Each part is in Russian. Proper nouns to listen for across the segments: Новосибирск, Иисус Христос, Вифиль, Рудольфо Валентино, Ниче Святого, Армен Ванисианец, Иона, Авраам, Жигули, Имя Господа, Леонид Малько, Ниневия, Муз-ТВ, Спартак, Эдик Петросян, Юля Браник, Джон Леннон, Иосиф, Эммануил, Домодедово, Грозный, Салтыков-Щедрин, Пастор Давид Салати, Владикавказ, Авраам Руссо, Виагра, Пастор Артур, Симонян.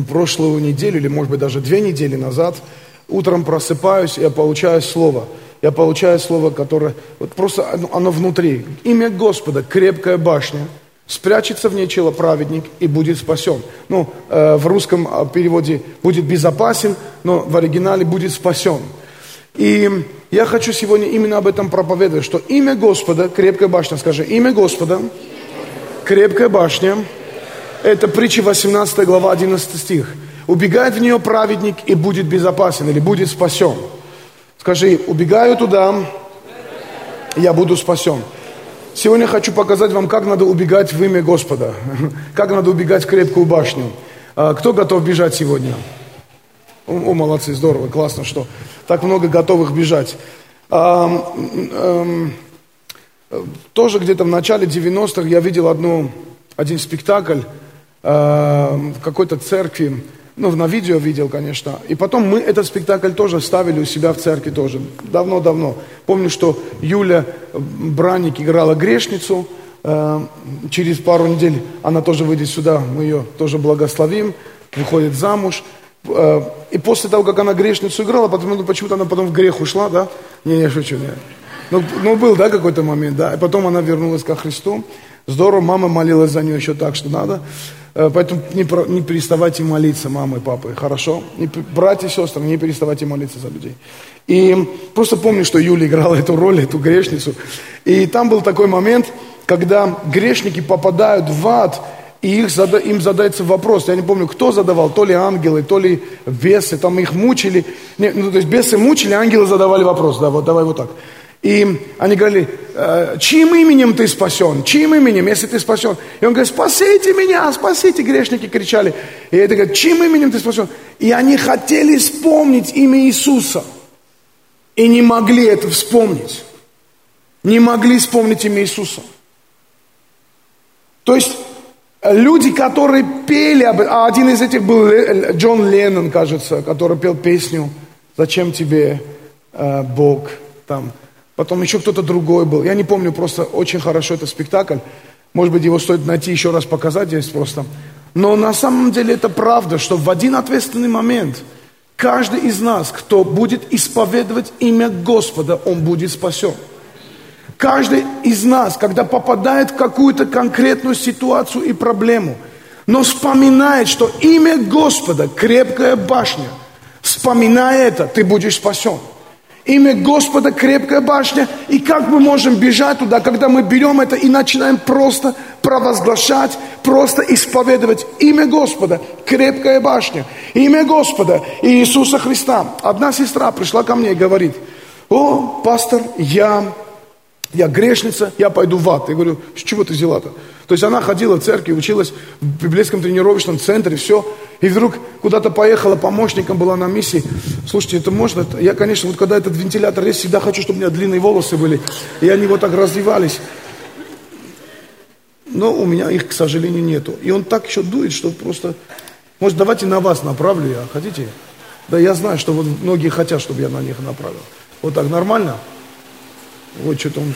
прошлую неделю, или, может быть, даже 2 недели назад, утром просыпаюсь, и я получаю слово. Я получаю слово, которое вот просто оно внутри. Имя Господа, крепкая башня, спрячется в ней праведник и будет спасен. Ну, в русском переводе будет безопасен, но в оригинале будет спасен. И я хочу сегодня именно об этом проповедовать, что имя Господа, крепкая башня, скажи, имя Господа, крепкая башня, это притча 18 глава, 11 стих. Убегает в нее праведник и будет безопасен, или будет спасен. Скажи, убегаю туда, я буду спасен. Сегодня хочу показать вам, как надо убегать в имя Господа. Как надо убегать в крепкую башню. Кто готов бежать сегодня? О, молодцы, здорово, классно, что так много готовых бежать. Тоже где-то в начале 90-х я видел один спектакль в какой-то церкви. Ну, на видео видел, конечно. И потом мы этот спектакль тоже ставили у себя в церкви тоже. Давно-давно. Помню, что Юля Браник играла грешницу. Через пару недель она тоже выйдет сюда. Мы ее тоже благословим. Выходит замуж. И после того, как она грешницу играла, почему-то она потом в грех ушла, да? Не, шучу. Ну, был, да, какой-то момент, да. И потом она вернулась ко Христу. Здорово, мама молилась за нее еще так, что надо. Поэтому не переставайте молиться, мамы и папы, хорошо? Братья и сестры, не переставайте молиться за людей. И просто помню, что Юля играла эту роль, эту грешницу. И там был такой момент, когда грешники попадают в ад, и им задается вопрос. Я не помню, кто задавал, то ли ангелы, то ли бесы, там их мучили. То есть бесы мучили, ангелы задавали вопрос, да, вот давай вот так. И они говорили, чьим именем ты спасен? Чьим именем, если ты спасен? И он говорит, спасите меня, спасите, грешники кричали. И это говорит, чьим именем ты спасен? И они хотели вспомнить имя Иисуса. И не могли это вспомнить. Не могли вспомнить имя Иисуса. То есть люди, которые пели, а один из этих был Джон Леннон, кажется, который пел песню «Зачем тебе Бог?» там. Потом еще кто-то другой был. Я не помню, просто очень хорошо этот спектакль. Может быть, его стоит найти, еще раз показать здесь просто. Но на самом деле это правда, что в один ответственный момент каждый из нас, кто будет исповедовать имя Господа, он будет спасен. Каждый из нас, когда попадает в какую-то конкретную ситуацию и проблему, но вспоминает, что имя Господа, крепкая башня, вспоминая это, ты будешь спасен. Имя Господа, крепкая башня. И как мы можем бежать туда, когда мы берем это и начинаем просто провозглашать, просто исповедовать имя Господа, крепкая башня, имя Господа Иисуса Христа. Одна сестра пришла ко мне и говорит, о, пастор, я грешница, я пойду в ад. Я говорю, с чего ты взяла-то? То есть она ходила в церкви, училась в библейском тренировочном центре, все. И вдруг куда-то поехала, помощником была на миссии. Слушайте, это можно? Я, конечно, вот когда этот вентилятор есть, всегда хочу, чтобы у меня длинные волосы были. И они вот так развивались. Но у меня их, к сожалению, нету. И он так еще дует, что просто... Может, давайте на вас направлю я, хотите? Да я знаю, что вот многие хотят, чтобы я на них направил. Вот так, нормально? Вот что-то он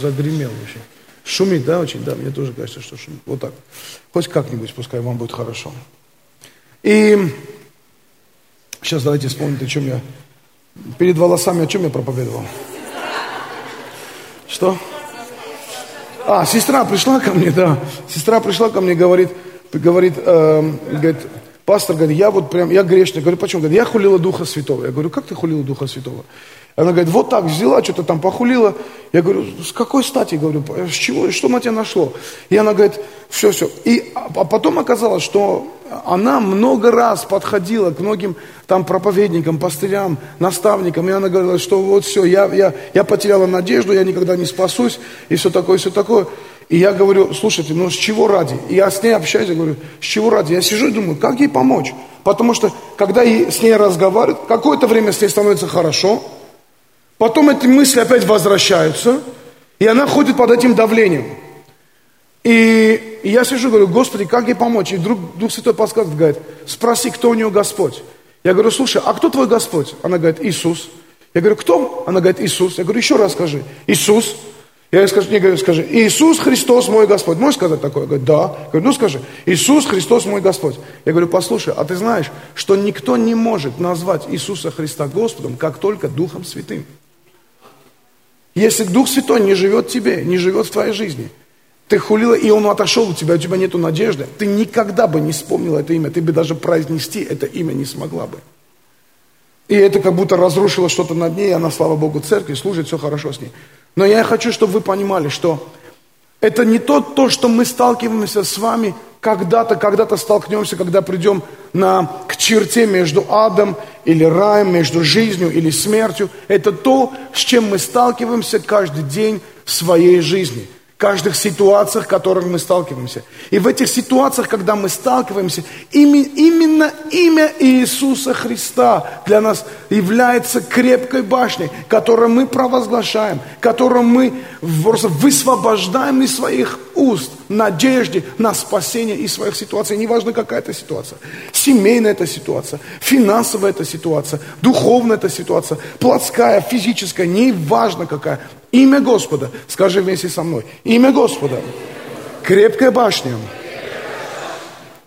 загремел вообще. Шумит, да, очень? Да, мне тоже кажется, что шумит. Вот так. Хоть как-нибудь, пускай вам будет хорошо. И сейчас давайте вспомнить, о чем я... Перед волосами о чем я проповедовал? Что? Сестра пришла ко мне, да. Сестра пришла ко мне, говорит, пастор, говорит, я грешник. Я говорю, почему? Говорит, я хулила Духа Святого. Я говорю, как ты хулила Духа Святого? Она говорит, вот так взяла, что-то там похулила. Я говорю, с какой стати? Я говорю, с чего? Что на тебя нашло? И она говорит, все. А потом оказалось, что она много раз подходила к многим там проповедникам, пастырям, наставникам. И она говорила, что вот все, я потеряла надежду, я никогда не спасусь. И все такое. И я говорю, слушайте, ну с чего ради? И я с ней общаюсь, я говорю, с чего ради? Я сижу и думаю, как ей помочь? Потому что, когда я с ней разговариваю, какое-то время с ней становится хорошо. Потом эти мысли опять возвращаются, и она ходит под этим давлением. И я сижу и говорю, Господи, как ей помочь? И вдруг Дух Святой подсказывает, говорит, спроси, кто у нее Господь. Я говорю, слушай, а кто твой Господь? Она говорит, Иисус. Я говорю, кто? Она говорит, Иисус. Я говорю, еще раз скажи, Иисус. Я ей скажу, не говорю, скажи, Иисус Христос мой Господь. Можешь сказать такое? Я говорю, да. Я говорю, ну скажи, Иисус Христос мой Господь. Я говорю, послушай, а ты знаешь, что никто не может назвать Иисуса Христа Господом, как только Духом Святым. Если Дух Святой не живет в тебе, не живет в твоей жизни, ты хулила, и он отошел от тебя, у тебя нету надежды, ты никогда бы не вспомнила это имя, ты бы даже произнести это имя не смогла бы. И это как будто разрушило что-то над ней, и она, слава Богу, церкви служит, все хорошо с ней. Но я хочу, чтобы вы понимали, что это не то, что мы сталкиваемся с вами когда-то столкнемся, когда придем к черте между адом или раем, между жизнью или смертью. Это то, с чем мы сталкиваемся каждый день в своей жизни, в каждых ситуациях, в которых мы сталкиваемся. И в этих ситуациях, когда мы сталкиваемся, именно имя Иисуса Христа для нас является крепкой башней, которую мы провозглашаем, которую мы просто высвобождаем из своих уст, надежде на спасение из своих ситуаций. Неважно, какая это ситуация. Семейная это ситуация, финансовая это ситуация, духовная это ситуация, плотская, физическая, неважно какая. Имя Господа, скажи вместе со мной, имя Господа, крепкая башня,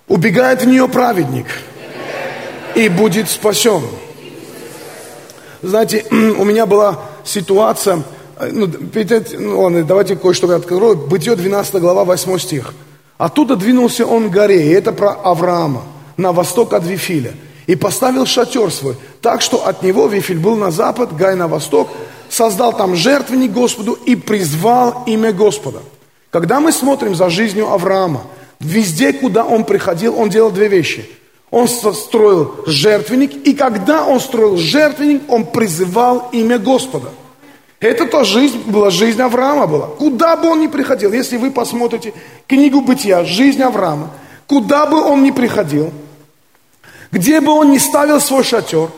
убегает в нее праведник и будет спасен. Знаете, у меня была ситуация... давайте кое-что я открою. Бытие 12 глава, 8 стих. «Оттуда двинулся он к горе», и это про Авраама, «на восток от Вифиля, и поставил шатер свой, так что от него Вифиль был на запад, Гай на восток, создал там жертвенник Господу и призвал имя Господа». Когда мы смотрим за жизнью Авраама, везде, куда он приходил, он делал две вещи. Он строил жертвенник, и когда он строил жертвенник, он призывал имя Господа. Это та жизнь была, жизнь Авраама была. Куда бы он ни приходил, если вы посмотрите книгу Бытия, жизнь Авраама, куда бы он ни приходил, где бы он ни ставил свой шатер,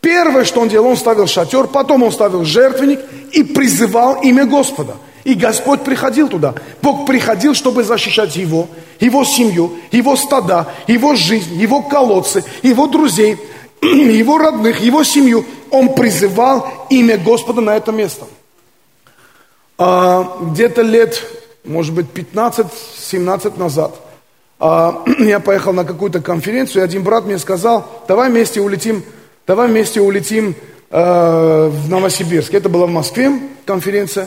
первое, что он делал, он ставил шатер, потом он ставил жертвенник и призывал имя Господа. И Господь приходил туда. Бог приходил, чтобы защищать его семью, его стада, его жизнь, его колодцы, его друзей, его родных, его семью. Он призывал имя Господа на это место. Где-то лет, может быть, 15-17 назад я поехал на какую-то конференцию, и один брат мне сказал, давай вместе улетим в Новосибирск. Это была в Москве конференция.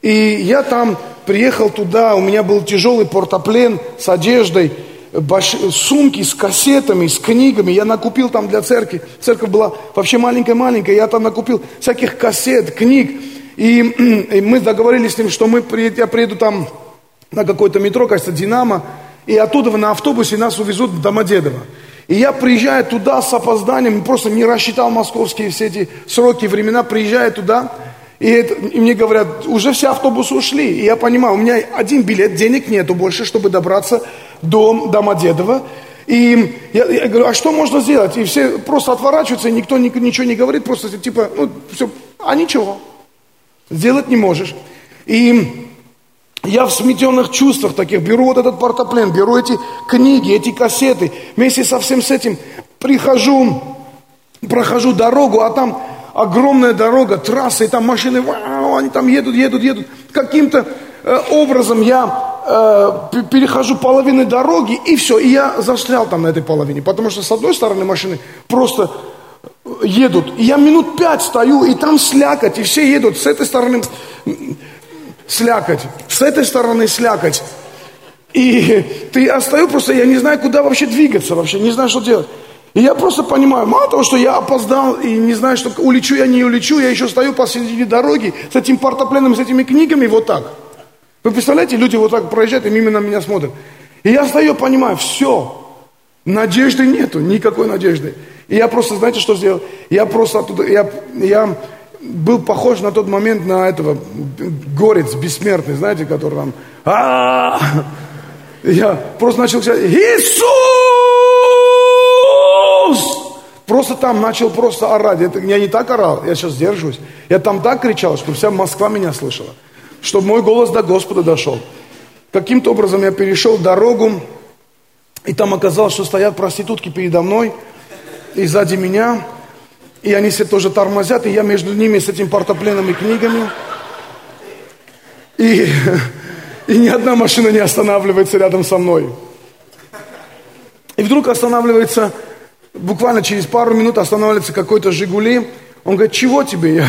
И я там приехал туда, у меня был тяжелый портоплен с одеждой, сумки с кассетами, с книгами. Я накупил там для церкви. Церковь была вообще маленькая-маленькая. Я там накупил всяких кассет, книг. И мы договорились с ним, что я приеду там на какое-то метро, кажется, «Динамо». И оттуда на автобусе нас увезут в Домодедово. И я приезжаю туда с опозданием. Просто не рассчитал московские все эти сроки, времена. Приезжаю туда. И мне говорят, уже все автобусы ушли. И я понимаю, у меня один билет, денег нету больше, чтобы добраться до Домодедово. И я говорю, а что можно сделать? И все просто отворачиваются, и никто ничего не говорит. Просто типа, все, а ничего. Сделать не можешь. И я в сметенных чувствах таких. Беру вот этот портоплен, беру эти книги, эти кассеты. Вместе со всем с этим прохожу дорогу, а там... огромная дорога, трасса, и там машины, они там едут. Каким-то образом я перехожу половину дороги, и все, и я застрял там на этой половине, потому что с одной стороны машины просто едут. И я минут 5 стою, и там слякоть, и все едут. С этой стороны слякоть, с этой стороны слякоть. И я стою просто, я не знаю, куда вообще двигаться, вообще не знаю, что делать. И я просто понимаю, мало того, что я опоздал и не знаю, что улечу я, не улечу, я еще стою посреди дороги с этим портопленом, с этими книгами, вот так. Вы представляете, люди вот так проезжают и мимо на меня смотрят. И я стою, понимаю, все, надежды нету, никакой надежды. И я просто, знаете, что сделал? Я просто оттуда, я был похож на тот момент на этого горец бессмертный, знаете, который там... Я просто начал кричать, Иисус! Просто там начал просто орать. Я не так орал, я сейчас держусь. Я там так кричал, что вся Москва меня слышала. Чтобы мой голос до Господа дошел. Каким-то образом я перешел дорогу, и там оказалось, что стоят проститутки передо мной и сзади меня. И они все тоже тормозят, и я между ними с этим портопленом и книгами. И ни одна машина не останавливается рядом со мной. И вдруг останавливается, буквально через пару минут останавливается какой-то «Жигули». Он говорит: чего тебе?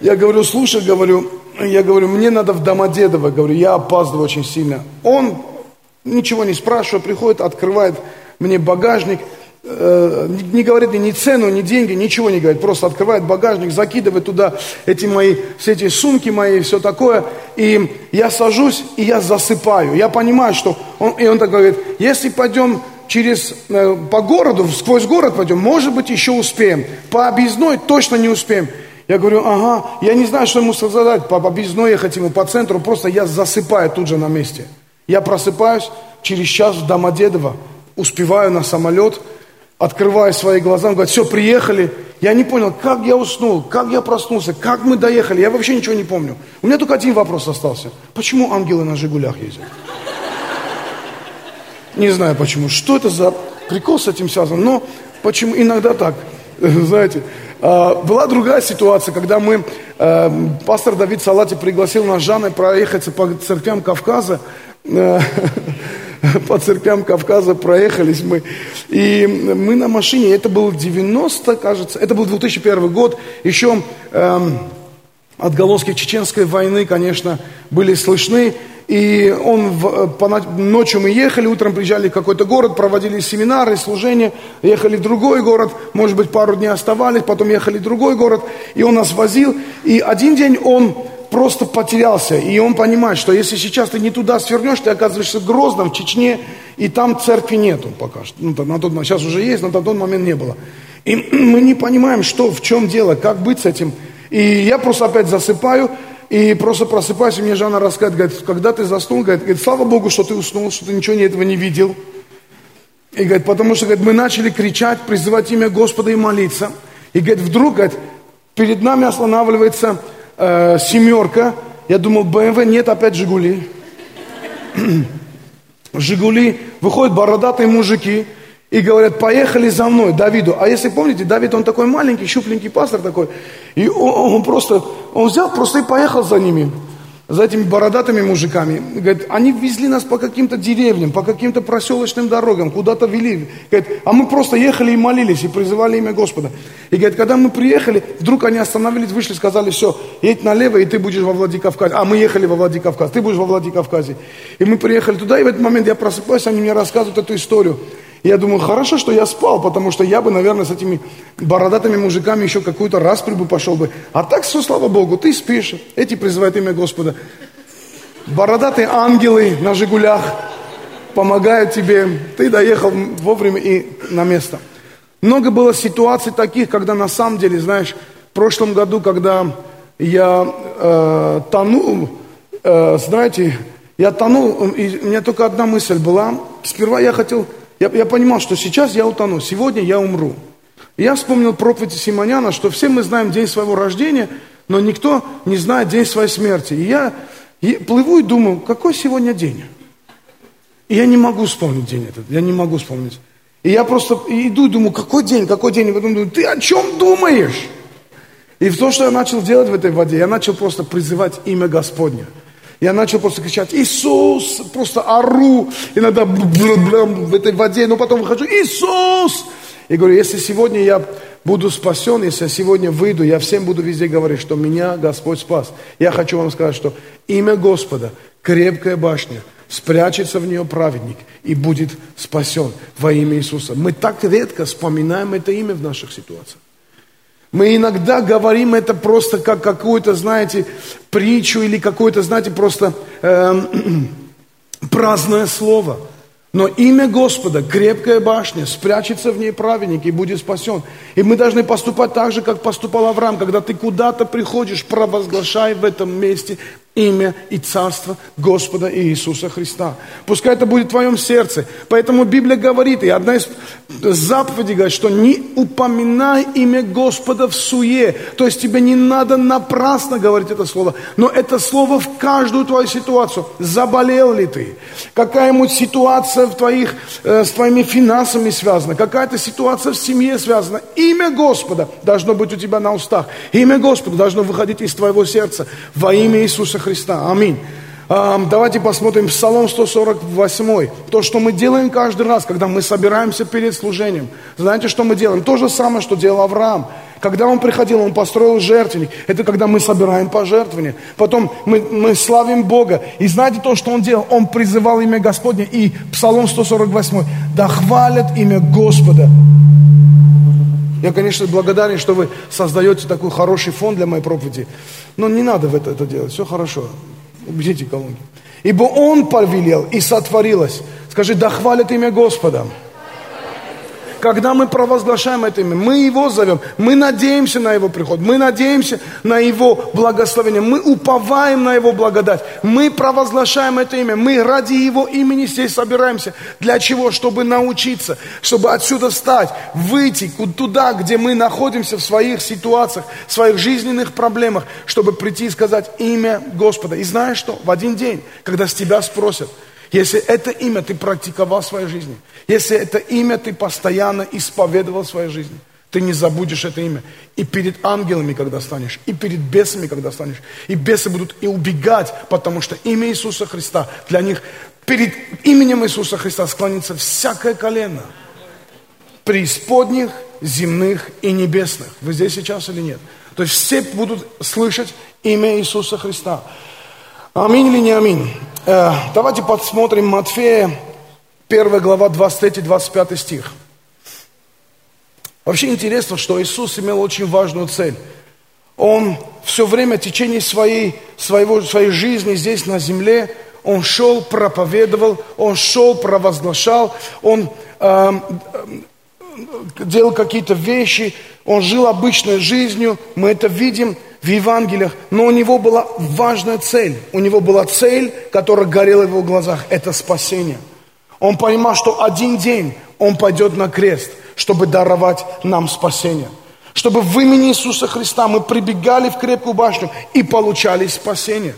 Я говорю: слушай, я говорю, мне надо в Домодедово, говорю, я опаздываю очень сильно. Он, ничего не спрашивая, приходит, открывает мне багажник, не говорит мне ни цену, ни деньги, ничего не говорит, просто открывает багажник, закидывает туда эти мои, все эти сумки мои, все такое, и я сажусь, и я засыпаю. Я понимаю, что он так говорит: если пойдем через, по городу, сквозь город пойдем, может быть, еще успеем, по объездной точно не успеем. Я говорю: ага, я не знаю, что ему сказать, по объездной ехать ему, по центру, просто я засыпаю тут же на месте. Я просыпаюсь через час в Домодедово, успеваю на самолет, открываю свои глаза, он говорит: все, приехали. Я не понял, как я уснул, как я проснулся, как мы доехали, я вообще ничего не помню. У меня только один вопрос остался: почему ангелы на «Жигулях» ездят? Не знаю почему, что это за прикол с этим связан, но почему иногда так, знаете. Была другая ситуация, когда мы, пастор Давид Салати пригласил нас с Жанной проехаться по церквям Кавказа. По церквям Кавказа проехались мы. И мы на машине, это был 90, кажется, это был 2001 год. Еще отголоски чеченской войны, конечно, были слышны. И ночью мы ехали, утром приезжали в какой-то город, проводили семинары, служения, ехали в другой город, может быть, пару дней оставались, потом ехали в другой город, и он нас возил. И один день он просто потерялся, и он понимает, что если сейчас ты не туда свернешь, ты оказываешься в Грозном, в Чечне, и там церкви нету пока что. Ну, на тот момент, сейчас уже есть, но на тот момент не было. И мы не понимаем, что, в чем дело, как быть с этим. И я просто опять засыпаю, и просто просыпаюсь, и мне Жанна рассказывает, говорит: когда ты заснул, говорит, слава Богу, что ты уснул, что ты ничего этого не видел. И говорит, потому что, говорит, мы начали кричать, призывать имя Господа и молиться. И говорит, вдруг, говорит, перед нами останавливается семерка. Я думал, BMW, нет, опять «Жигули». «Жигули». Выходят бородатые мужики и говорят: поехали за мной, Давиду. А если помните, Давид, он такой маленький, щупленький пастор такой. И он взял просто и поехал за ними, за этими бородатыми мужиками. Говорит, они везли нас по каким-то деревням, по каким-то проселочным дорогам, куда-то вели. Говорит, а мы просто ехали и молились, и призывали имя Господа. И говорит, когда мы приехали, вдруг они остановились, вышли, сказали: все, едь налево, и ты будешь во Владикавказе. А мы ехали во Владикавказ, ты будешь во Владикавказе. И мы приехали туда, и в этот момент я просыпаюсь, они мне рассказывают эту историю. Я думаю, хорошо, что я спал, потому что я бы, наверное, с этими бородатыми мужиками еще какую-то распрю бы пошел бы. А так все, слава Богу, ты спишь, эти призывают имя Господа. Бородатые ангелы на «Жигулях» помогают тебе. Ты доехал вовремя и на место. Много было ситуаций таких, когда на самом деле, знаешь, в прошлом году, когда я тонул, знаете, я тонул, и у меня только одна мысль была. Сперва я хотел... Я понимал, что сейчас я утону, сегодня я умру. Я вспомнил проповедь Симоняна, что все мы знаем день своего рождения, но никто не знает день своей смерти. И я плыву и думаю, какой сегодня день? И я не могу вспомнить день этот, я не могу вспомнить. И я просто иду и думаю, какой день, какой день? И потом думаю, ты о чем думаешь? И то, что я начал делать в этой воде, я начал просто призывать имя Господне. Я начал просто кричать: Иисус, просто ору, иногда в этой воде, но потом выхожу: Иисус! И говорю, если сегодня я буду спасен, если я сегодня выйду, я всем буду везде говорить, что меня Господь спас. Я хочу вам сказать, что имя Господа, крепкая башня, спрячется в нее праведник и будет спасен во имя Иисуса. Мы так редко вспоминаем это имя в наших ситуациях. Мы иногда говорим это просто как какую-то, знаете, притчу или какое-то, знаете, просто праздное слово. Но имя Господа, крепкая башня, спрячется в ней праведник и будет спасен. И мы должны поступать так же, как поступал Авраам. Когда ты куда-то приходишь, провозглашай в этом месте имя и царство Господа Иисуса Христа. Пускай это будет в твоем сердце. Поэтому Библия говорит, и одна из заповедей говорит, что не упоминай имя Господа в суе. То есть тебе не надо напрасно говорить это слово. Но это слово в каждую твою ситуацию. Заболел ли ты? Какая-нибудь ситуация с твоими финансами связана? Какая-то ситуация в семье связана? Имя Господа должно быть у тебя на устах. Имя Господа должно выходить из твоего сердца во имя Иисуса Христа. Аминь. Давайте посмотрим Псалом 148. То, что мы делаем каждый раз, когда мы собираемся перед служением. Знаете, что мы делаем? То же самое, что делал Авраам. Когда он приходил, он построил жертвенник. Это когда мы собираем пожертвования. Потом мы славим Бога. И знаете то, что он делал? Он призывал имя Господне. И Псалом 148. Да хвалят имя Господа. Я, конечно, благодарен, что вы создаете такой хороший фон для моей проповеди. Но не надо в это делать. Все хорошо. Убедите колонки. Ибо Он повелел, и сотворилось. Скажи, да хвалит имя Господа. Когда мы провозглашаем это имя, мы Его зовем, мы надеемся на Его приход, мы надеемся на Его благословение, мы уповаем на Его благодать, мы провозглашаем это имя, мы ради Его имени здесь собираемся. Для чего? Чтобы научиться, чтобы отсюда встать, выйти туда, где мы находимся в своих ситуациях, в своих жизненных проблемах, чтобы прийти и сказать имя Господа. И знаешь что? В один день, когда с тебя спросят, если это имя ты практиковал в своей жизни, если это имя ты постоянно исповедовал в своей жизни, ты не забудешь это имя. И перед ангелами, когда станешь, и перед бесами, когда станешь. И бесы будут и убегать, потому что имя Иисуса Христа, для них перед именем Иисуса Христа склонится всякое колено. Преисподних, земных и небесных. Вы здесь сейчас или нет? То есть все будут слышать имя Иисуса Христа. Аминь или не аминь? Давайте посмотрим Матфея, 1 глава, 23-25 стих. Вообще интересно, что Иисус имел очень важную цель. Он все время в течение своей жизни здесь на земле, Он шел, проповедовал, Он шел, провозглашал, Он делал какие-то вещи, Он жил обычной жизнью, мы это видим в Евангелиях, но у него была важная цель. У него была цель, которая горела в его глазах. Это спасение. Он понимал, что один день он пойдет на крест, чтобы даровать нам спасение. Чтобы в имени Иисуса Христа мы прибегали в крепкую башню и получали спасение.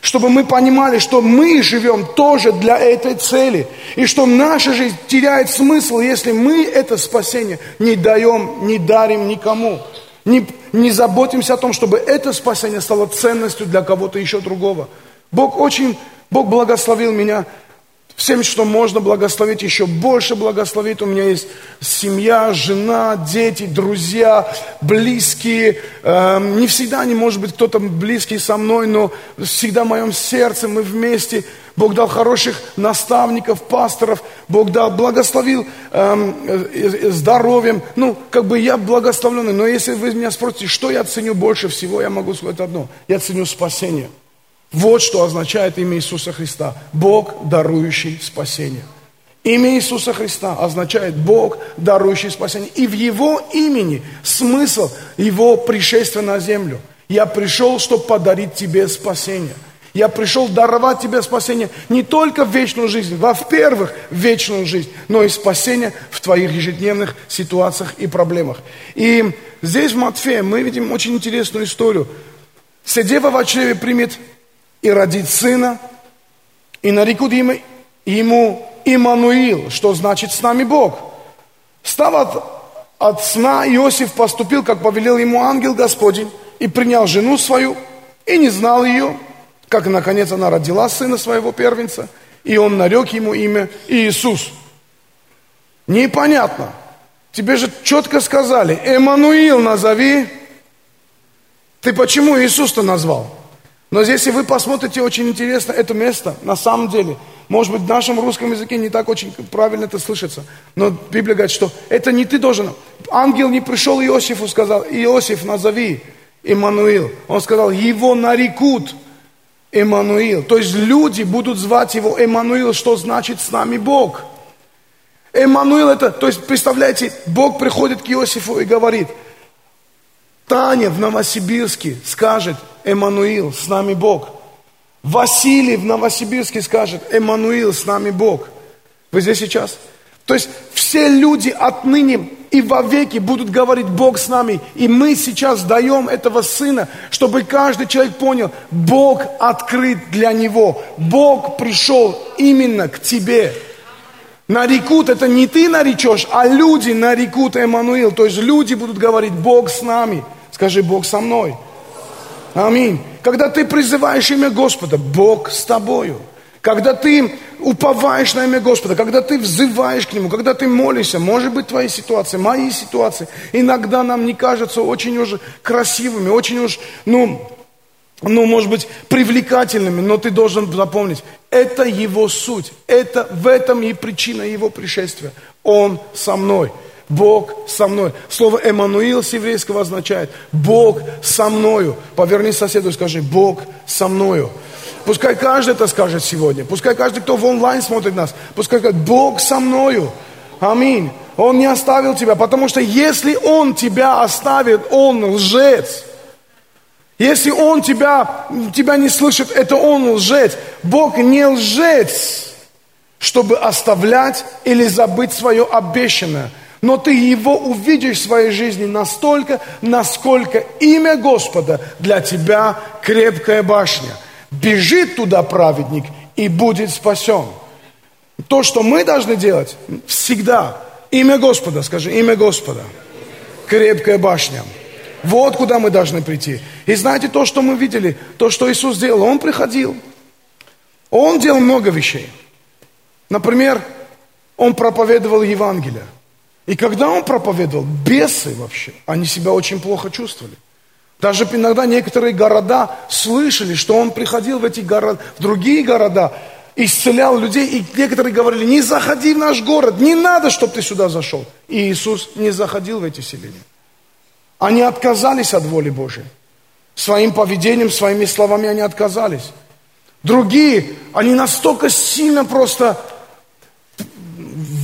Чтобы мы понимали, что мы живем тоже для этой цели. И что наша жизнь теряет смысл, если мы это спасение не даем, не дарим никому. Не заботимся о том, чтобы это спасение стало ценностью для кого-то еще другого. Бог благословил меня всем, что можно благословить, еще больше благословит. У меня есть семья, жена, дети, друзья, близкие. Не всегда, не может быть, кто-то близкий со мной, но всегда в моем сердце мы вместе. Бог дал хороших наставников, пасторов. Бог дал, благословил здоровьем. Я благословленный. Но если вы меня спросите, что я ценю больше всего, я могу сказать одно. Я ценю спасение. Вот что означает имя Иисуса Христа. Бог, дарующий спасение. Имя Иисуса Христа означает Бог, дарующий спасение. И в Его имени смысл Его пришествия на землю. Я пришел, чтобы подарить тебе спасение. Я пришел даровать тебе спасение не только в вечную жизнь, во-первых, в вечную жизнь, но и спасение в твоих ежедневных ситуациях и проблемах. И здесь в Матфея мы видим очень интересную историю. Седева в чреве примет и родит сына, и нарекут ему Иммануил, что значит «с нами Бог». Встав от сна, Иосиф поступил, как повелел ему ангел Господень, и принял жену свою, и не знал ее, как, наконец, она родила сына своего первенца, и он нарек ему имя Иисус. Непонятно. Тебе же четко сказали, Эммануил назови. Ты почему Иисус-то назвал? Но здесь, если вы посмотрите, очень интересно это место, на самом деле. Может быть, в нашем русском языке не так очень правильно это слышится. Но Библия говорит, что это не ты должен. Ангел не пришел Иосифу, сказал, Иосиф, назови Эммануил. Он сказал, его нарекут Эммануил. То есть люди будут звать его Эммануил, что значит «с нами Бог». Эммануил это, то есть, представляете, Бог приходит к Иосифу и говорит, Таня в Новосибирске скажет Эммануил, «с нами Бог». Василий в Новосибирске скажет: «Эммануил, с нами Бог». Вы здесь сейчас? То есть все люди отныне и вовеки будут говорить: «Бог с нами». И мы сейчас даем этого сына, чтобы каждый человек понял: Бог открыт для него. Бог пришел именно к тебе. Нарекут, это не ты наречешь, а люди нарекут Эммануил. То есть люди будут говорить: «Бог с нами». Скажи: «Бог со мной». Аминь. Когда ты призываешь имя Господа, Бог с тобою. Когда ты уповаешь на имя Господа, когда ты взываешь к Нему, когда ты молишься, может быть, твои ситуации, мои ситуации, иногда нам не кажутся очень уж красивыми, очень уж, может быть, привлекательными, но ты должен запомнить, это Его суть, это в этом и причина Его пришествия. Он со мной. Бог со мной. Слово «Эммануил» с еврейского означает «Бог со мною». Поверни соседу и скажи: «Бог со мною». Пускай каждый это скажет сегодня. Пускай каждый, кто в онлайн смотрит нас, пускай скажет: «Бог со мною». Аминь. Он не оставил тебя, потому что если Он тебя оставит, он лжец. Если Он тебя не слышит, это он лжец. Бог не лжец, чтобы оставлять или забыть свое обещанное. Но ты Его увидишь в своей жизни настолько, насколько имя Господа для тебя крепкая башня. Бежит туда праведник и будет спасен. То, что мы должны делать всегда, имя Господа, скажи: имя Господа, крепкая башня. Вот куда мы должны прийти. И знаете, то, что мы видели, то, что Иисус делал, Он приходил. Он делал много вещей. Например, Он проповедовал Евангелие. И когда Он проповедовал, бесы вообще, они себя очень плохо чувствовали. Даже иногда некоторые города слышали, что Он приходил в эти города, в другие города, исцелял людей. И некоторые говорили: не заходи в наш город, не надо, чтобы ты сюда зашел. И Иисус не заходил в эти селения. Они отказались от воли Божьей. Своим поведением, своими словами они отказались. Другие, они настолько сильно просто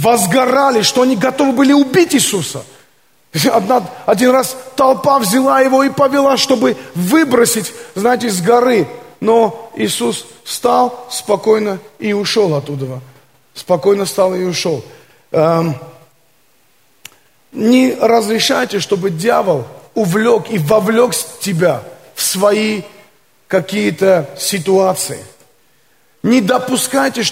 возгорали, что они готовы были убить Иисуса. Один раз толпа взяла Его и повела, чтобы выбросить, знаете, с горы. Но Иисус встал спокойно и ушел оттуда. Спокойно встал и ушел. Не разрешайте, чтобы дьявол увлек и вовлек тебя в свои какие-то ситуации. Не допускайте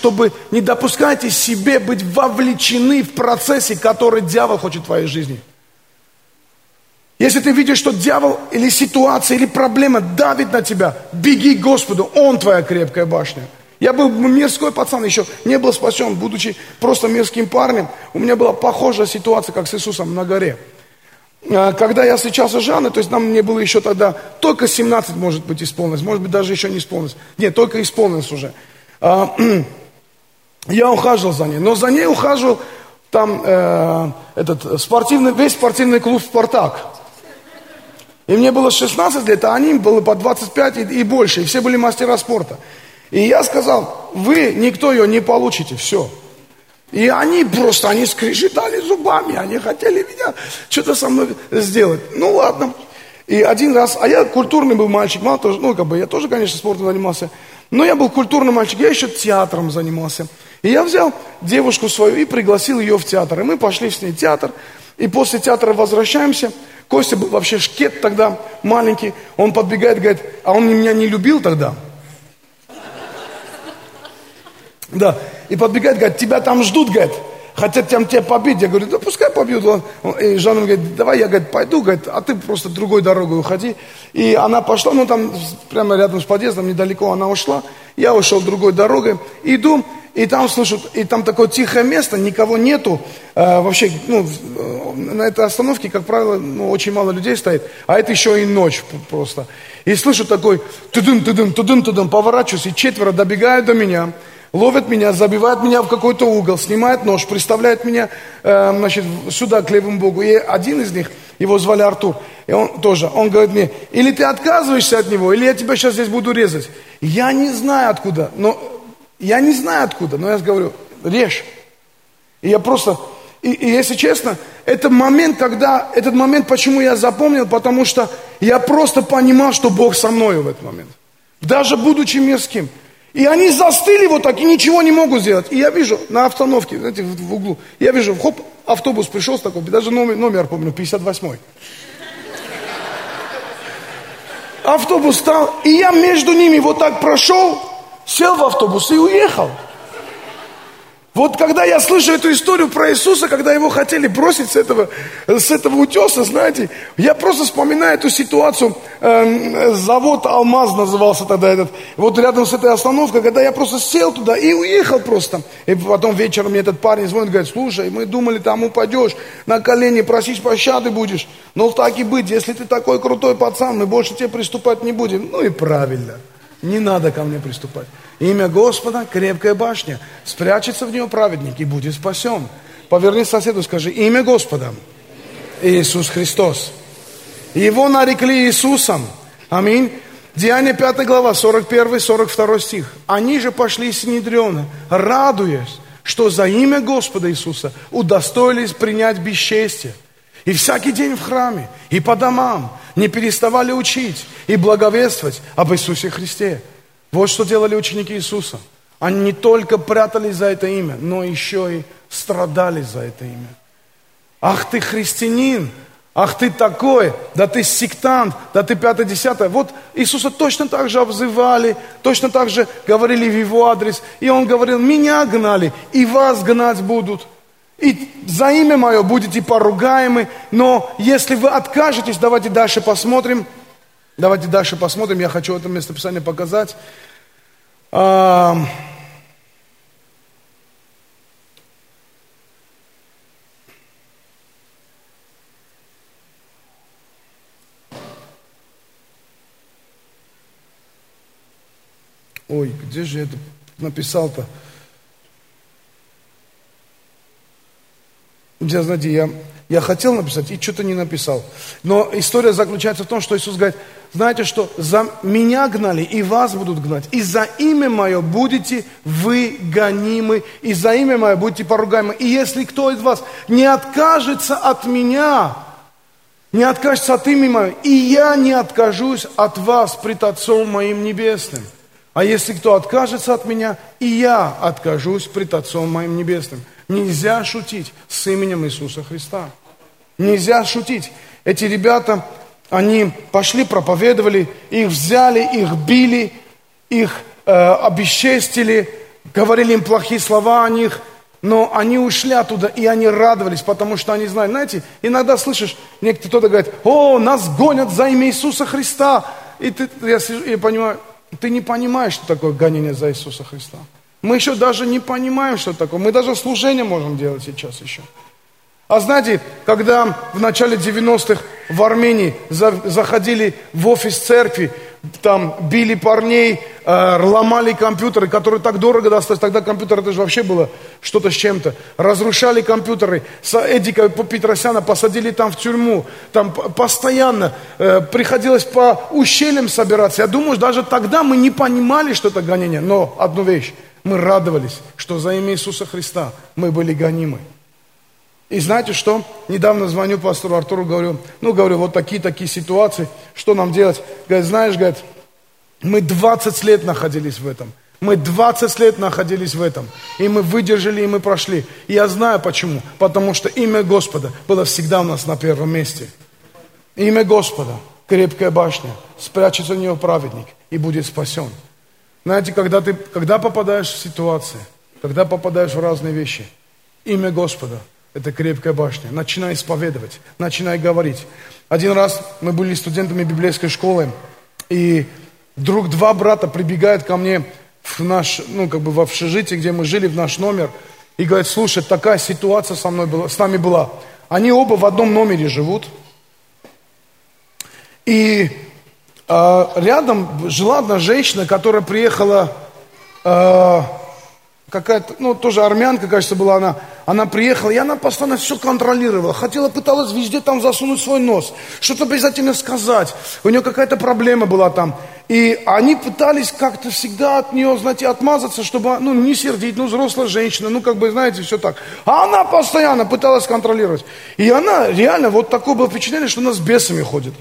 себе быть вовлечены в процессе, который дьявол хочет в твоей жизни. Если ты видишь, что дьявол или ситуация, или проблема давит на тебя, беги к Господу, Он твоя крепкая башня. Я был мирской пацан, еще не был спасен, будучи просто мирским парнем. У меня была похожая ситуация, как с Иисусом на горе. Когда я сейчас Жанна, то есть мне было еще тогда только 17, может быть, исполнилось, может быть, даже еще не исполнилось. Нет, только исполнилось уже. Я ухаживал за ней, но за ней ухаживал там весь спортивный клуб «Спартак». И мне было 16 лет, а они было по 25 и больше, и все были мастера спорта. И я сказал: вы никто ее не получите, все. И они скрежетали зубами, они хотели меня что-то со мной сделать. Ну ладно. И один раз, а я культурный был мальчик, я тоже, конечно, спортом занимался, но я был культурный мальчик, я еще театром занимался. И я взял девушку свою и пригласил ее в театр. И мы пошли с ней в театр, и после театра возвращаемся. Костя был вообще шкет тогда, маленький, он подбегает, говорит: а он меня не любил тогда? Да, и подбегает, говорит: тебя там ждут, говорит, хотят тебя побить. Я говорю: да пускай побьют. И Жанна говорит: давай я, говорит, пойду, говорит, а ты просто другой дорогой уходи. И она пошла, там прямо рядом с подъездом, недалеко она ушла. Я ушел другой дорогой, иду, и там слышат, и там такое тихое место, никого нету. Вообще, на этой остановке, как правило, очень мало людей стоит. А это еще и ночь просто. И слышу такой тудым-тудым, тудым-тудым, поворачиваюсь, и четверо добегают до меня. Ловят меня, забивают меня в какой-то угол, снимают нож, приставляют меня сюда, к левому богу. И один из них, его звали Артур, и он говорит мне: или ты отказываешься от него, или я тебя сейчас здесь буду резать. Я не знаю откуда, но я говорю: режь. И я просто, и если честно, этот момент, почему я запомнил, потому что я просто понимал, что Бог со мной в этот момент. даже будучи мирским. И они застыли вот так и ничего не могут сделать. И я вижу на остановке, знаете, в углу, я вижу, хоп, автобус пришел с такой, даже номер помню, 58-й. Автобус стал, и я между ними вот так прошел, сел в автобус и уехал. Вот когда я слышу эту историю про Иисуса, когда его хотели бросить с этого утеса, знаете, я просто вспоминаю эту ситуацию. Завод «Алмаз» назывался тогда этот. Вот рядом с этой остановкой, когда я просто сел туда и уехал просто. И потом вечером мне этот парень звонит, говорит: слушай, мы думали, там упадешь, на колени просить пощады будешь. Но так и быть, если ты такой крутой пацан, мы больше тебе приступать не будем. Ну и правильно. Не надо ко мне приступать. Имя Господа – крепкая башня. Спрячется в нее праведник и будет спасен. Поверни соседу, скажи: имя Господа – Иисус Христос. Его нарекли Иисусом. Аминь. Деяния 5 глава, 41-42 стих. Они же пошли из Синедриона, радуясь, что за имя Господа Иисуса удостоились принять бесчестие. И всякий день в храме, и по домам не переставали учить и благовествовать об Иисусе Христе. Вот что делали ученики Иисуса. Они не только прятались за это имя, но еще и страдали за это имя. Ах ты христианин, ах ты такой, да ты сектант, да ты 5-10. Вот Иисуса точно так же обзывали, точно так же говорили в его адрес. И он говорил: меня гнали, и вас гнать будут. И за имя мое будете поругаемы, но если вы откажетесь, давайте дальше посмотрим, я хочу это местописание показать. Ой, где же я это написал-то? Знаете, я хотел написать и что-то не написал. Но история заключается в том, что Иисус говорит: знаете что, за меня гнали и вас будут гнать. И за имя мое будете вы гонимы, и за имя мое будете поругаемы. И если кто из вас не откажется от меня, не откажется от имени мое, и я не откажусь от вас пред Отцом моим небесным. А если кто откажется от меня, и я откажусь пред Отцом моим небесным. Нельзя шутить с именем Иисуса Христа. Нельзя шутить. Эти ребята, они пошли, проповедовали, их взяли, их били, их обесчестили, говорили им плохие слова о них, но они ушли оттуда, и они радовались, потому что они знали. Знаете, иногда слышишь, кто-то говорит: о, нас гонят за имя Иисуса Христа. И я понимаю, ты не понимаешь, что такое гонение за Иисуса Христа. Мы еще даже не понимаем, что такое. Мы даже служение можем делать сейчас еще. А знаете, когда в начале 90-х в Армении заходили в офис церкви, там били парней, ломали компьютеры, которые так дорого достались, тогда компьютеры это же вообще было что-то с чем-то. Разрушали компьютеры, Эдика Петросяна посадили там в тюрьму, там постоянно приходилось по ущельям собираться. Я думаю, даже тогда мы не понимали, что это гонение, но одну вещь. Мы радовались, что за имя Иисуса Христа мы были гонимы. И знаете что? Недавно звоню пастору Артуру, говорю, вот такие ситуации, что нам делать? Говорит, знаешь, мы 20 лет находились в этом. И мы выдержали, и мы прошли. И я знаю почему. Потому что имя Господа было всегда у нас на первом месте. Имя Господа, крепкая башня, спрячется в нее праведник и будет спасен. Знаете, когда попадаешь в ситуации, когда попадаешь в разные вещи, имя Господа – это крепкая башня. Начинай исповедовать, начинай говорить. Один раз мы были студентами библейской школы, и вдруг два брата прибегают ко мне в наш, в общежитие, где мы жили, в наш номер, и говорят: слушай, такая ситуация с нами была. Они оба в одном номере живут, и... Рядом жила одна женщина, которая приехала, тоже армянка, кажется, была она. Она приехала, и она постоянно все контролировала. Пыталась везде там засунуть свой нос, что-то обязательно сказать. У нее какая-то проблема была там. И они пытались как-то всегда от нее, знаете, отмазаться, чтобы, не сердить, взрослая женщина, все так. А она постоянно пыталась контролировать. И она реально, такое было впечатление, что она с бесами ходит.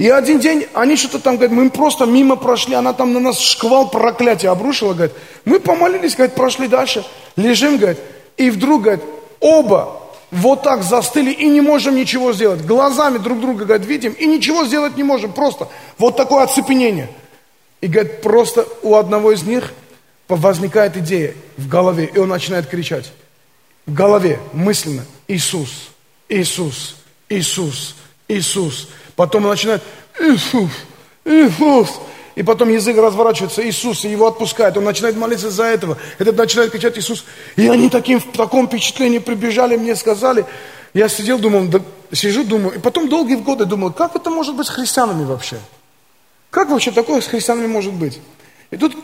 И один день они что-то там, говорят, мы просто мимо прошли, она там на нас шквал проклятия обрушила, говорит, мы помолились, говорит, прошли дальше, лежим, говорит, и вдруг, говорит, оба вот так застыли и не можем ничего сделать. Глазами друг друга, говорит, видим и ничего сделать не можем, просто вот такое оцепенение. И, говорит, просто у одного из них возникает идея в голове, и он начинает кричать. В голове мысленно «Иисус, Иисус, Иисус, Иисус». Потом он начинает «Иисус, Иисус». И потом язык разворачивается, Иисус, и его отпускает. Он начинает молиться за этого. Этот начинает кричать «Иисус». И они в таком впечатлении прибежали, мне сказали. Я сидел, думал, да, сижу, думаю. И потом долгие годы думал, как это может быть с христианами вообще? Как вообще такое с христианами может быть? И тут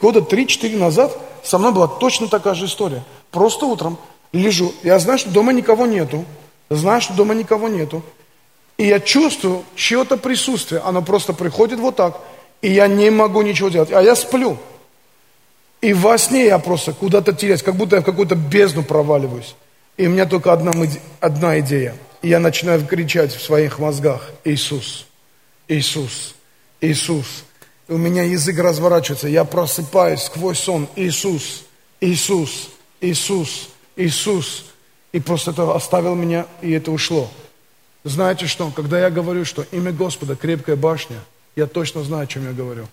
года 3-4 назад со мной была точно такая же история. Просто утром лежу, я знаю, что дома никого нету, и я чувствую чье-то присутствие, оно просто приходит вот так, и я не могу ничего делать, а я сплю. И во сне я просто куда-то теряюсь, как будто я в какую-то бездну проваливаюсь. И у меня только одна идея, и я начинаю кричать в своих мозгах «Иисус, Иисус, Иисус». У меня язык разворачивается, я просыпаюсь сквозь сон. Иисус, Иисус, Иисус, Иисус. И просто это оставил меня, и это ушло. Знаете что, когда я говорю, что имя Господа, крепкая башня, я точно знаю, о чем я говорю.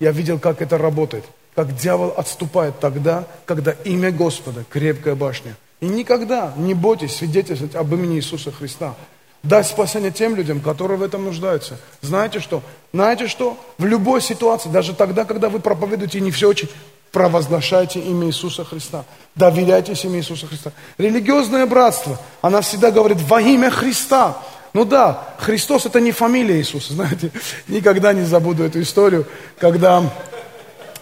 Я видел, как это работает, как дьявол отступает тогда, когда имя Господа, крепкая башня. И никогда не бойтесь свидетельствовать об имени Иисуса Христа. Дать спасение тем людям, которые в этом нуждаются. Знаете что? В любой ситуации, даже тогда, когда вы проповедуете, не все очень, провозглашайте имя Иисуса Христа. Доверяйтесь имя Иисуса Христа. Религиозное братство, она всегда говорит во имя Христа. Ну да, Христос это не фамилия Иисуса, знаете. Никогда не забуду эту историю, когда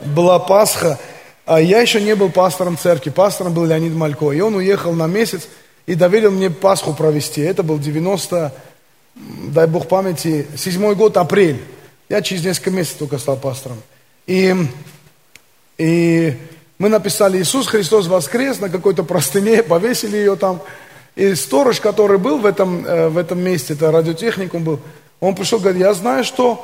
была Пасха. Я еще не был пастором церкви, пастором был Леонид Малько. И он уехал на месяц. И доверил мне Пасху провести. Это был 90, дай Бог памяти, 7-й год, апрель. Я через несколько месяцев только стал пастором. И мы написали «Иисус Христос воскрес» на какой-то простыне, повесили ее там. И сторож, который был в этом месте, это радиотехникум был, он пришел, говорит, я знаю, что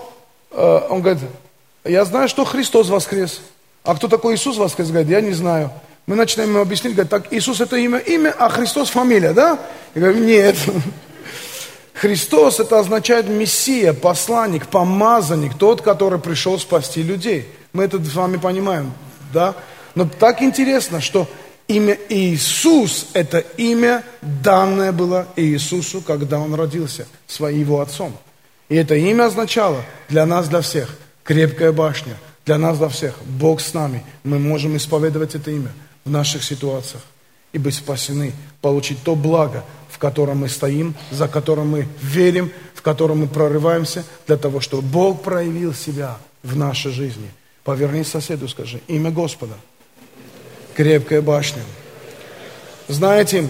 Христос воскрес. А кто такой Иисус воскрес? Говорит, я не знаю. Мы начинаем ему объяснить, говорит, так Иисус это имя, а Христос фамилия, да? Я говорю, нет. Христос это означает Мессия, посланник, помазанник, тот, который пришел спасти людей. Мы это с вами понимаем, да? Но так интересно, что имя Иисус это имя, данное было Иисусу, когда он родился, его отцом. И это имя означало для нас, для всех, крепкая башня, для нас, для всех. Бог с нами, мы можем исповедовать это имя в наших ситуациях и быть спасены, получить то благо, в котором мы стоим, за которым мы верим, в котором мы прорываемся, для того, чтобы Бог проявил себя в нашей жизни. Повернись к соседу, скажи, имя Господа, крепкая башня. Знаете,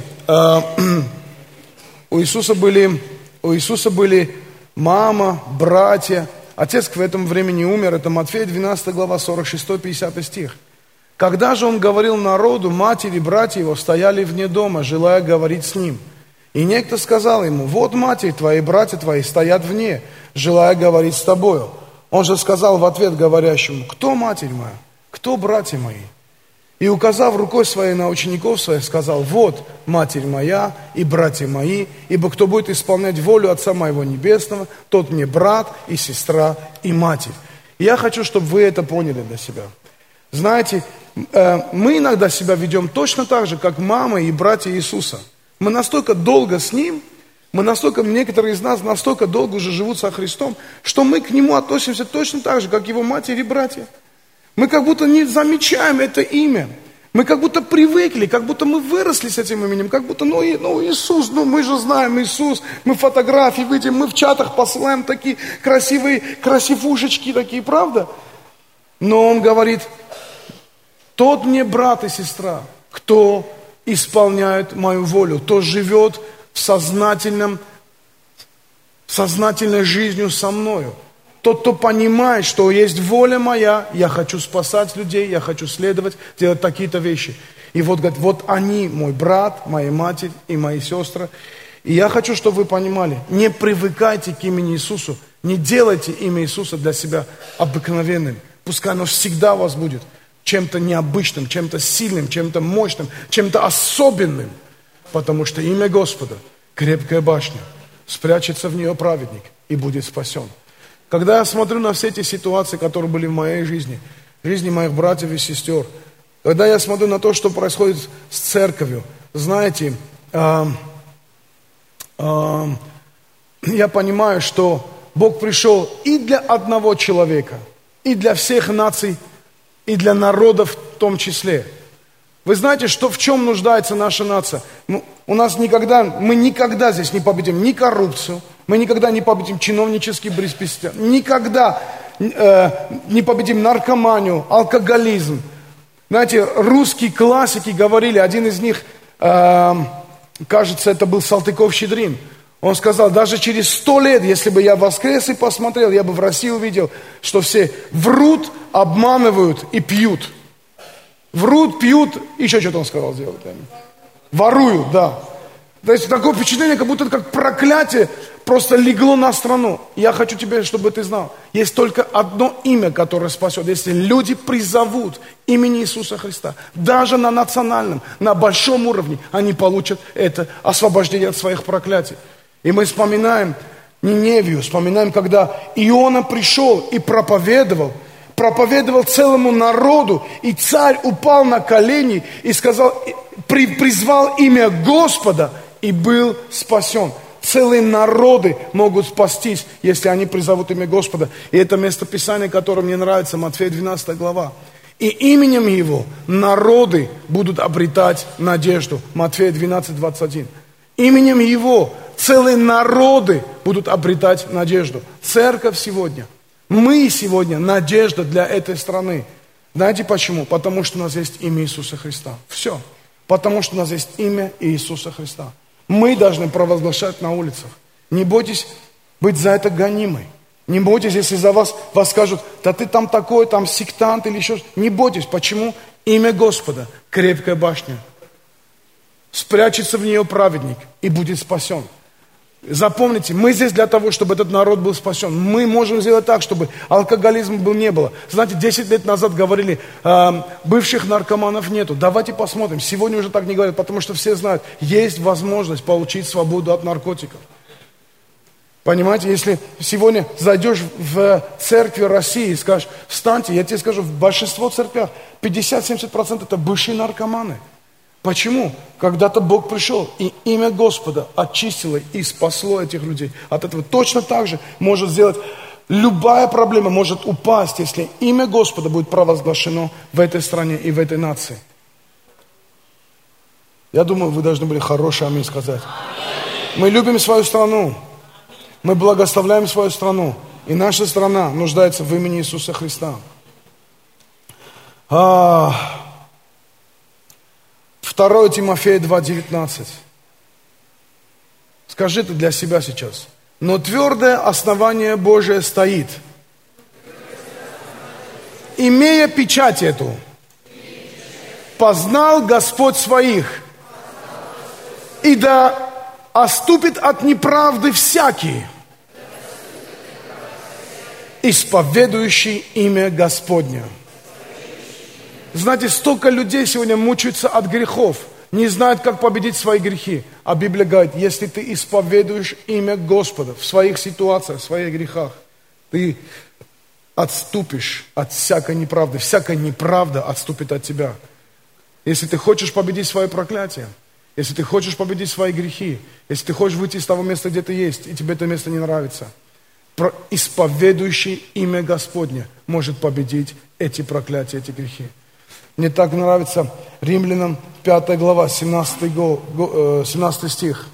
у Иисуса были мама, братья, отец к этому времени умер, это Матфея 12 глава 46-50 стих. Когда же он говорил народу, матери и братья его стояли вне дома, желая говорить с ним. И некто сказал ему, вот матери твои, братья твои стоят вне, желая говорить с тобою. Он же сказал в ответ говорящему, кто матерь моя, кто братья мои? И указав рукой своей на учеников своих, сказал, вот матерь моя и братья мои, ибо кто будет исполнять волю Отца моего Небесного, тот мне брат и сестра и матерь. И я хочу, чтобы вы это поняли для себя. Знаете, мы иногда себя ведем точно так же, как мама и братья Иисуса. Мы настолько долго с Ним, некоторые из нас настолько долго уже живут со Христом, что мы к Нему относимся точно так же, как Его матери и братья. Мы как будто не замечаем это имя. Мы как будто привыкли, как будто мы выросли с этим именем, как будто, Иисус, мы же знаем Иисус, мы фотографии выйдем, мы в чатах посылаем такие красивые, красивушечки такие, правда? Но он говорит, тот мне брат и сестра, кто исполняет мою волю, кто живет в сознательной жизнью со мною. Тот, кто понимает, что есть воля моя, я хочу спасать людей, я хочу следовать, делать такие-то вещи. И вот, говорит, вот они, мой брат, моя матерь и мои сестры. И я хочу, чтобы вы понимали, не привыкайте к имени Иисусу, не делайте имя Иисуса для себя обыкновенным. Пускай оно всегда у вас будет чем-то необычным, чем-то сильным, чем-то мощным, чем-то особенным. Потому что имя Господа – крепкая башня, спрячется в нее праведник и будет спасен. Когда я смотрю на все эти ситуации, которые были в моей жизни, в жизни моих братьев и сестер, когда я смотрю на то, что происходит с церковью, знаете, я понимаю, что Бог пришел и для одного человека, и для всех наций, и для народов в том числе. Вы знаете, что, в чем нуждается наша нация? Мы никогда здесь не победим ни коррупцию, мы никогда не победим чиновнический беспредел, никогда не победим наркоманию, алкоголизм. Знаете, русские классики говорили, один из них, кажется, это был Салтыков-Щедрин. Он сказал, даже через 100 лет, если бы я воскрес и посмотрел, я бы в России увидел, что все врут, обманывают и пьют. Врут, пьют, еще что-то он сказал делать. Воруют, да. То есть такое впечатление, как будто как проклятие просто легло на страну. Я хочу тебе, чтобы ты знал, есть только одно имя, которое спасет. Если люди призовут имени Иисуса Христа, даже на национальном, на большом уровне, они получат это освобождение от своих проклятий. И мы вспоминаем Ниневию, вспоминаем, когда Иона пришел и проповедовал целому народу, и царь упал на колени и сказал, призвал имя Господа и был спасен. Целые народы могут спастись, если они призовут имя Господа. И это место Писания, которое мне нравится, Матфея 12 глава. И именем Его народы будут обретать надежду. Матфея 12, 21. Именем Его целые народы будут обретать надежду. Церковь сегодня. Мы сегодня надежда для этой страны. Знаете почему? Потому что у нас есть имя Иисуса Христа. Все. Потому что у нас есть имя Иисуса Христа. Мы должны провозглашать на улицах. Не бойтесь быть за это гонимой. Не бойтесь, если за вас скажут, да ты там такой, там сектант или еще что-то. Не бойтесь. Почему? Имя Господа – крепкая башня. Спрячется в нее праведник и будет спасен. Запомните, мы здесь для того, чтобы этот народ был спасен. Мы можем сделать так, чтобы алкоголизма не было. Знаете, 10 лет назад говорили, бывших наркоманов нету. Давайте посмотрим. Сегодня уже так не говорят, потому что все знают, есть возможность получить свободу от наркотиков. Понимаете, если сегодня зайдешь в церкви России и скажешь, встаньте, я тебе скажу, в большинстве церквях 50-70% это бывшие наркоманы. Почему? Когда-то Бог пришел, и имя Господа очистило и спасло этих людей. От этого точно так же может сделать любая проблема, может упасть, если имя Господа будет провозглашено в этой стране и в этой нации. Я думаю, вы должны были хороший аминь сказать. Мы любим свою страну, мы благословляем свою страну, и наша страна нуждается в имени Иисуса Христа. Ах! 2 Тимофея 2:19. Скажи это для себя сейчас. Но твердое основание Божие стоит, имея печать эту, познал Господь своих, и да отступит от неправды всякий, исповедующий имя Господне. Знаете, столько людей сегодня мучаются от грехов, не знают, как победить свои грехи. А Библия говорит, если ты исповедуешь имя Господа в своих ситуациях, в своих грехах, ты отступишь от всякой неправды. Всякая неправда отступит от тебя. Если ты хочешь победить свои проклятия, если ты хочешь победить свои грехи, если ты хочешь выйти из того места, где ты есть, и тебе это место не нравится, исповедующий имя Господне может победить эти проклятия, эти грехи. Мне так нравится Римлянам 5 глава, 17 стих.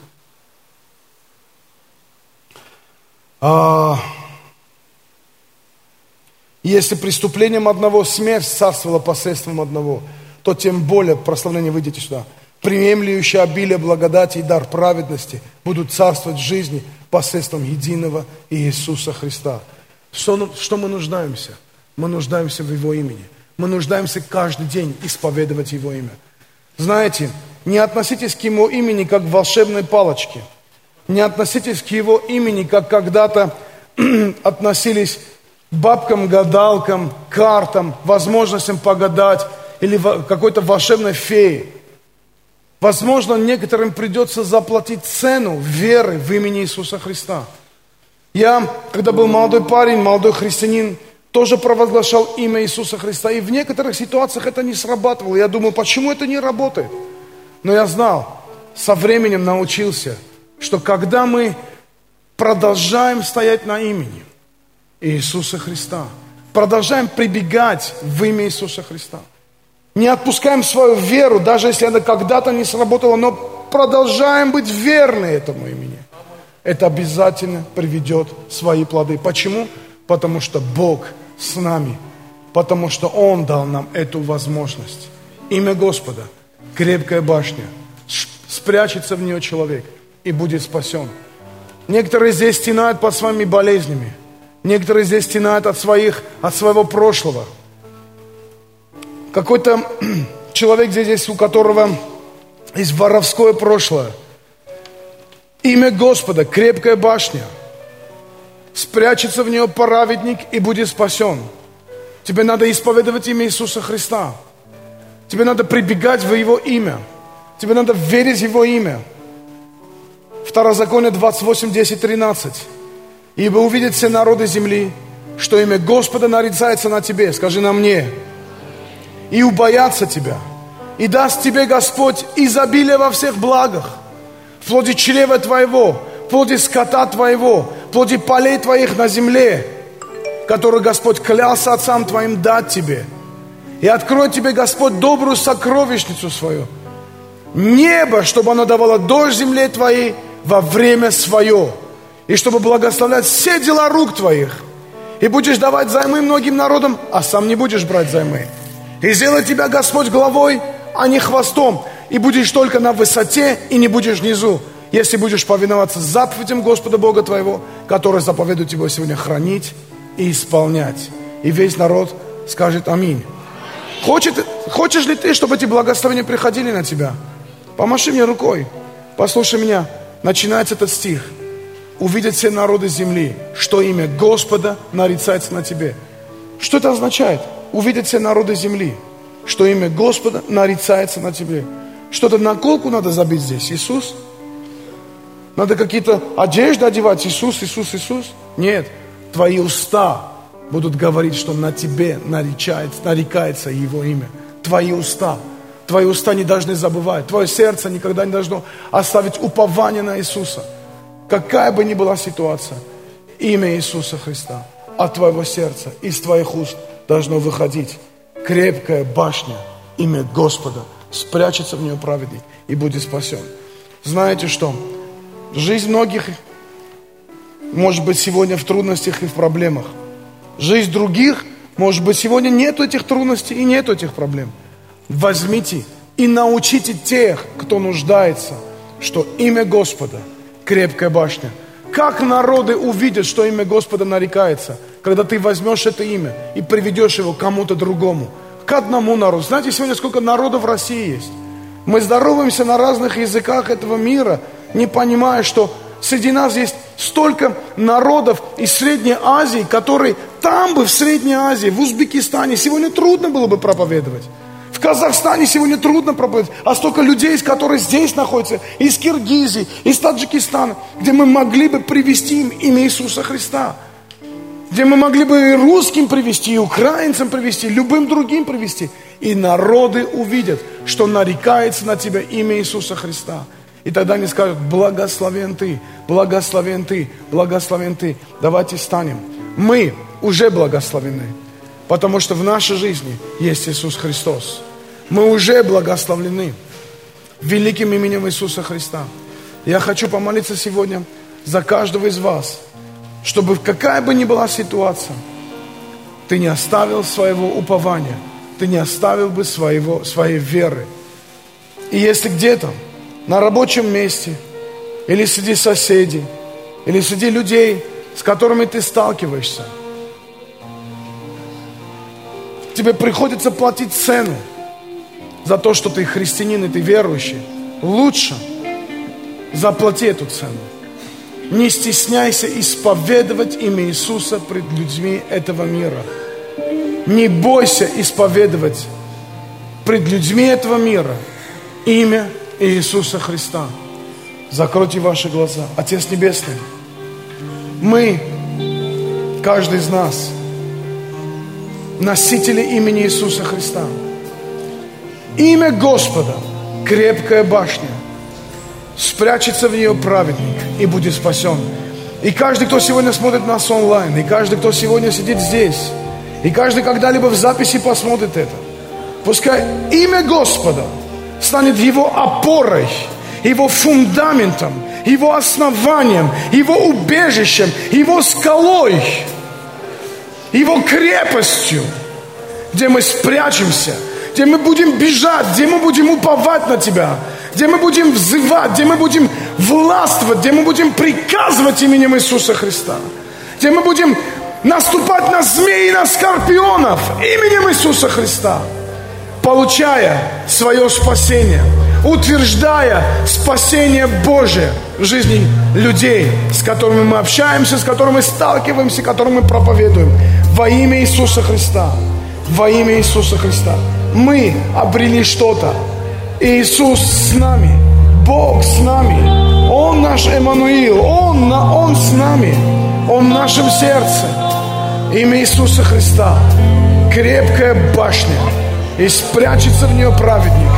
Если преступлением одного смерть царствовала посредством одного, то тем более, прославление, выйдите сюда, приемлющие обилие благодати и дар праведности будут царствовать в жизни посредством единого Иисуса Христа. Что мы нуждаемся? Мы нуждаемся в Его имени. Мы нуждаемся каждый день исповедовать Его имя. Знаете, не относитесь к Его имени как к волшебной палочке. Не относитесь к его имени, как когда-то относились к бабкам, гадалкам, картам, возможностям погадать или какой-то волшебной фее. Возможно, некоторым придется заплатить цену веры в имя Иисуса Христа. Я, когда был молодой парень, молодой христианин, тоже провозглашал имя Иисуса Христа. И в некоторых ситуациях это не срабатывало. Я думал, почему это не работает? Но я знал, со временем научился, что когда мы продолжаем стоять на имени Иисуса Христа, продолжаем прибегать в имя Иисуса Христа, не отпускаем свою веру, даже если она когда-то не сработала, но продолжаем быть верны этому имени, это обязательно приведет свои плоды. Почему? Потому что Бог с нами, потому что Он дал нам эту возможность. Имя Господа, крепкая башня, спрячется в нее человек и будет спасен. Некоторые здесь стенают под своими болезнями, некоторые здесь стенают от своего прошлого. Какой-то человек здесь, у которого есть воровское прошлое. Имя Господа, крепкая башня. Спрячется в нее праведник и будет спасен. Тебе надо исповедовать имя Иисуса Христа. Тебе надо прибегать в Его имя. Тебе надо верить в Его имя. Второзаконие 28:10-13. Ибо увидят все народы земли, что имя Господа нарицается на тебе. Скажи на мне. И убоятся тебя. И даст тебе Господь изобилие во всех благах. В плоди чрева твоего, в плоди скота твоего, в плоди полей твоих на земле, которую Господь клялся отцам твоим дать тебе. И откроет тебе Господь добрую сокровищницу свою. Небо, чтобы оно давало дождь земле твоей во время свое. И чтобы благословлять все дела рук твоих. И будешь давать займы многим народам, а сам не будешь брать займы. И сделает тебя Господь главой, а не хвостом. И будешь только на высоте, и не будешь внизу, если будешь повиноваться заповедям Господа Бога твоего, который заповедует тебя сегодня хранить и исполнять. И весь народ скажет аминь. Хочешь ли ты, чтобы эти благословения приходили на тебя? Помаши мне рукой. Послушай меня. Начинается этот стих. Увидят все народы земли, что имя Господа нарицается на тебе. Что это означает? Увидят все народы земли, что имя Господа нарицается на тебе. Что-то наколку надо забить здесь, Иисус. Надо какие-то одежды одевать, Иисус, Иисус, Иисус. Нет, твои уста будут говорить, что на тебе нарекается Его имя. Твои уста не должны забывать. Твое сердце никогда не должно оставить упование на Иисуса. Какая бы ни была ситуация, имя Иисуса Христа от твоего сердца, из твоих уст должно выходить. Крепкая башня, имя Господа. Спрячется в нее праведник и будет спасен. Знаете что? Жизнь многих, может быть, сегодня в трудностях и в проблемах. Жизнь других, может быть, сегодня нет этих трудностей и нет этих проблем. Возьмите и научите тех, кто нуждается, что имя Господа – крепкая башня. Как народы увидят, что имя Господа нарекается, когда ты возьмешь это имя и приведешь его кому-то другому? К одному народу. Знаете, сегодня сколько народов в России есть. Мы здороваемся на разных языках этого мира, не понимая, что среди нас есть столько народов из Средней Азии, которые там бы в Средней Азии, в Узбекистане сегодня трудно было бы проповедовать. В Казахстане сегодня трудно проповедовать. А столько людей, которые здесь находятся, из Киргизии, из Таджикистана, где мы могли бы привести им имя Иисуса Христа. Где мы могли бы и русским привести, и украинцам привести, и любым другим привести. И народы увидят, что нарекается на тебя имя Иисуса Христа. И тогда они скажут: благословен ты, благословен ты, благословен ты. Давайте встанем. Мы уже благословены, потому что в нашей жизни есть Иисус Христос. Мы уже благословлены великим именем Иисуса Христа. Я хочу помолиться сегодня за каждого из вас, чтобы какая бы ни была ситуация, ты не оставил своего упования, ты не оставил бы своей веры. И если где-то на рабочем месте, или среди соседей, или среди людей, с которыми ты сталкиваешься, тебе приходится платить цену за то, что ты христианин и ты верующий, лучше заплати эту цену. не стесняйся исповедовать имя Иисуса пред людьми этого мира. Не бойся исповедовать пред людьми этого мира имя Иисуса Христа. Закройте ваши глаза. Отец Небесный, мы, каждый из нас, носители имени Иисуса Христа. Имя Господа — крепкая башня. Спрячется в нее праведник и будет спасен. И каждый, кто сегодня смотрит нас онлайн, и каждый, кто сегодня сидит здесь, и каждый когда-либо в записи посмотрит это, пускай имя Господа станет его опорой, его фундаментом, его основанием, его убежищем, его скалой, его крепостью, где мы спрячемся, где мы будем бежать, где мы будем уповать на Тебя, где мы будем взывать, где мы будем властвовать, где мы будем приказывать именем Иисуса Христа, где мы будем наступать на змей и на скорпионов именем Иисуса Христа, получая свое спасение, утверждая спасение Божие в жизни людей, с которыми мы общаемся, с которыми мы сталкиваемся, которым мы проповедуем. Во имя Иисуса Христа, во имя Иисуса Христа мы обрели что-то. Иисус с нами, Бог с нами, Он наш Эммануил, Он с нами, Он в нашем сердце. Имя Иисуса Христа — крепкая башня, и спрячется в нее праведник,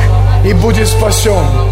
и будет спасен.